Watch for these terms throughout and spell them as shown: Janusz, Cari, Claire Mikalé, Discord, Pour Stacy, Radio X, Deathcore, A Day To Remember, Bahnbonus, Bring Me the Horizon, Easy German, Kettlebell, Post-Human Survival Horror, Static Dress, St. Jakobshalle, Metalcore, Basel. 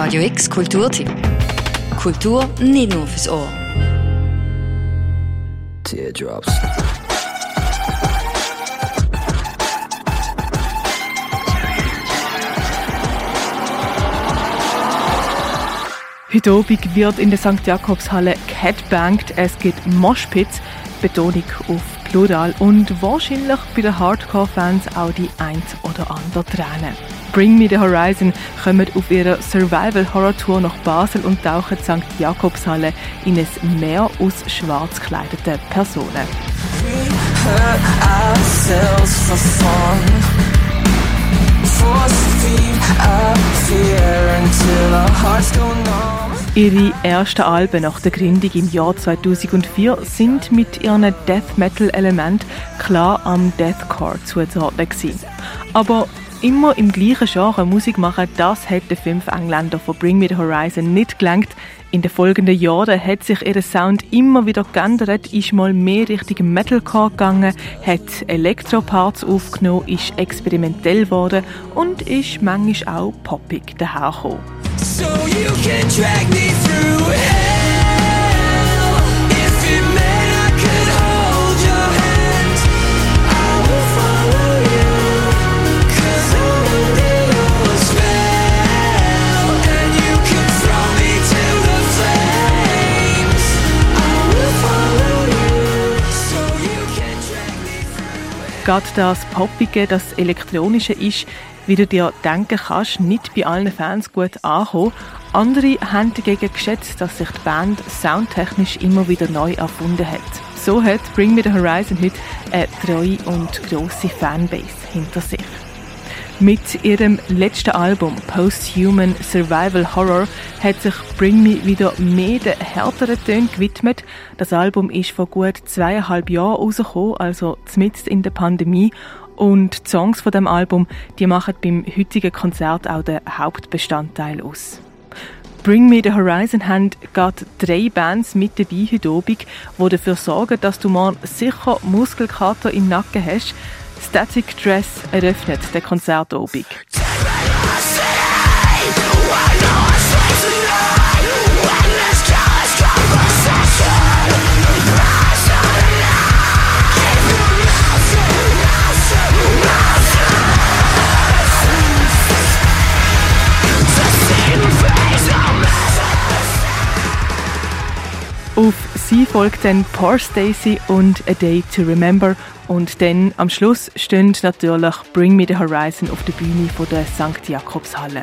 Radio X Kulturtipp. Kultur nicht nur fürs Ohr. Teardrops. Heute Abend wird in der St. Jakobshalle geheadbanged. Es gibt Moshpits, Betonung auf Plural und wahrscheinlich bei den Hardcore-Fans auch die ein oder andere Träne. Bring Me the Horizon kommen auf ihrer Survival-Horror-Tour nach Basel und tauchen die St. Jakobshalle in ein Meer aus schwarz gekleideten Personen. Ihre ersten Alben nach der Gründung im Jahr 2004 sind mit ihren Death-Metal-Elementen klar am Deathcore zuzuordnen gewesen. Aber immer im gleichen Genre Musik machen, das hat den 5 Engländern von Bring Me the Horizon nicht gelangt. In den folgenden Jahren hat sich ihr Sound immer wieder geändert, ist mal mehr Richtung Metalcore gegangen, hat Elektroparts aufgenommen, ist experimentell geworden und ist manchmal auch poppig dahergekommen. So you can drag me through hell. If it meant I could hold your hand, I will follow you, 'cause I'm under your spell. And you can throw me to the flames, I will follow you. So you can drag me through hell. Gerade das Poppige, das Elektronische ist, wie du dir denken kannst, nicht bei allen Fans gut ankommen. Andere haben dagegen geschätzt, dass sich die Band soundtechnisch immer wieder neu erfunden hat. So hat Bring Me the Horizon heute eine treue und grosse Fanbase hinter sich. Mit ihrem letzten Album Post-Human Survival Horror hat sich Bring Me wieder mehr den härteren Tönen gewidmet. Das Album ist vor gut 2,5 Jahren rausgekommen, also mitten in der Pandemie. Und die Songs von dem Album, die machen beim heutigen Konzert auch den Hauptbestandteil aus. Bring Me the Horizon haben gerade 3 Bands mit dabei heute Abend, die dafür sorgen, dass du morgen sicher Muskelkater im Nacken hast. Static Dress eröffnet den Konzertabend. Auf sie folgt dann Pour Stacy und A Day To Remember. Und dann am Schluss stehen natürlich Bring Me the Horizon auf der Bühne von der St. Jakobshalle.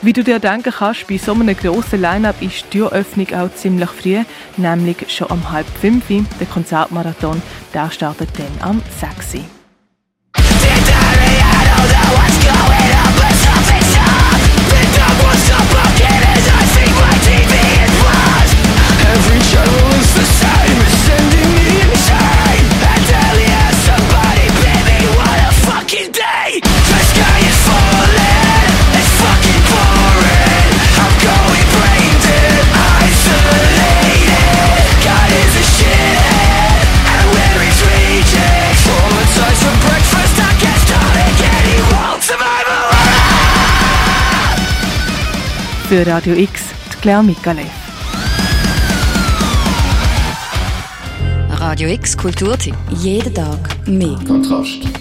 Wie du dir denken kannst, bei so einem grossen Line-Up ist die Türöffnung auch ziemlich früh, nämlich schon um 4:30. Der Konzertmarathon, der startet dann am 6. Für Radio X, die Claire Mikalé. Radio X Kulturtipp. Jeden Tag mehr Kontrast.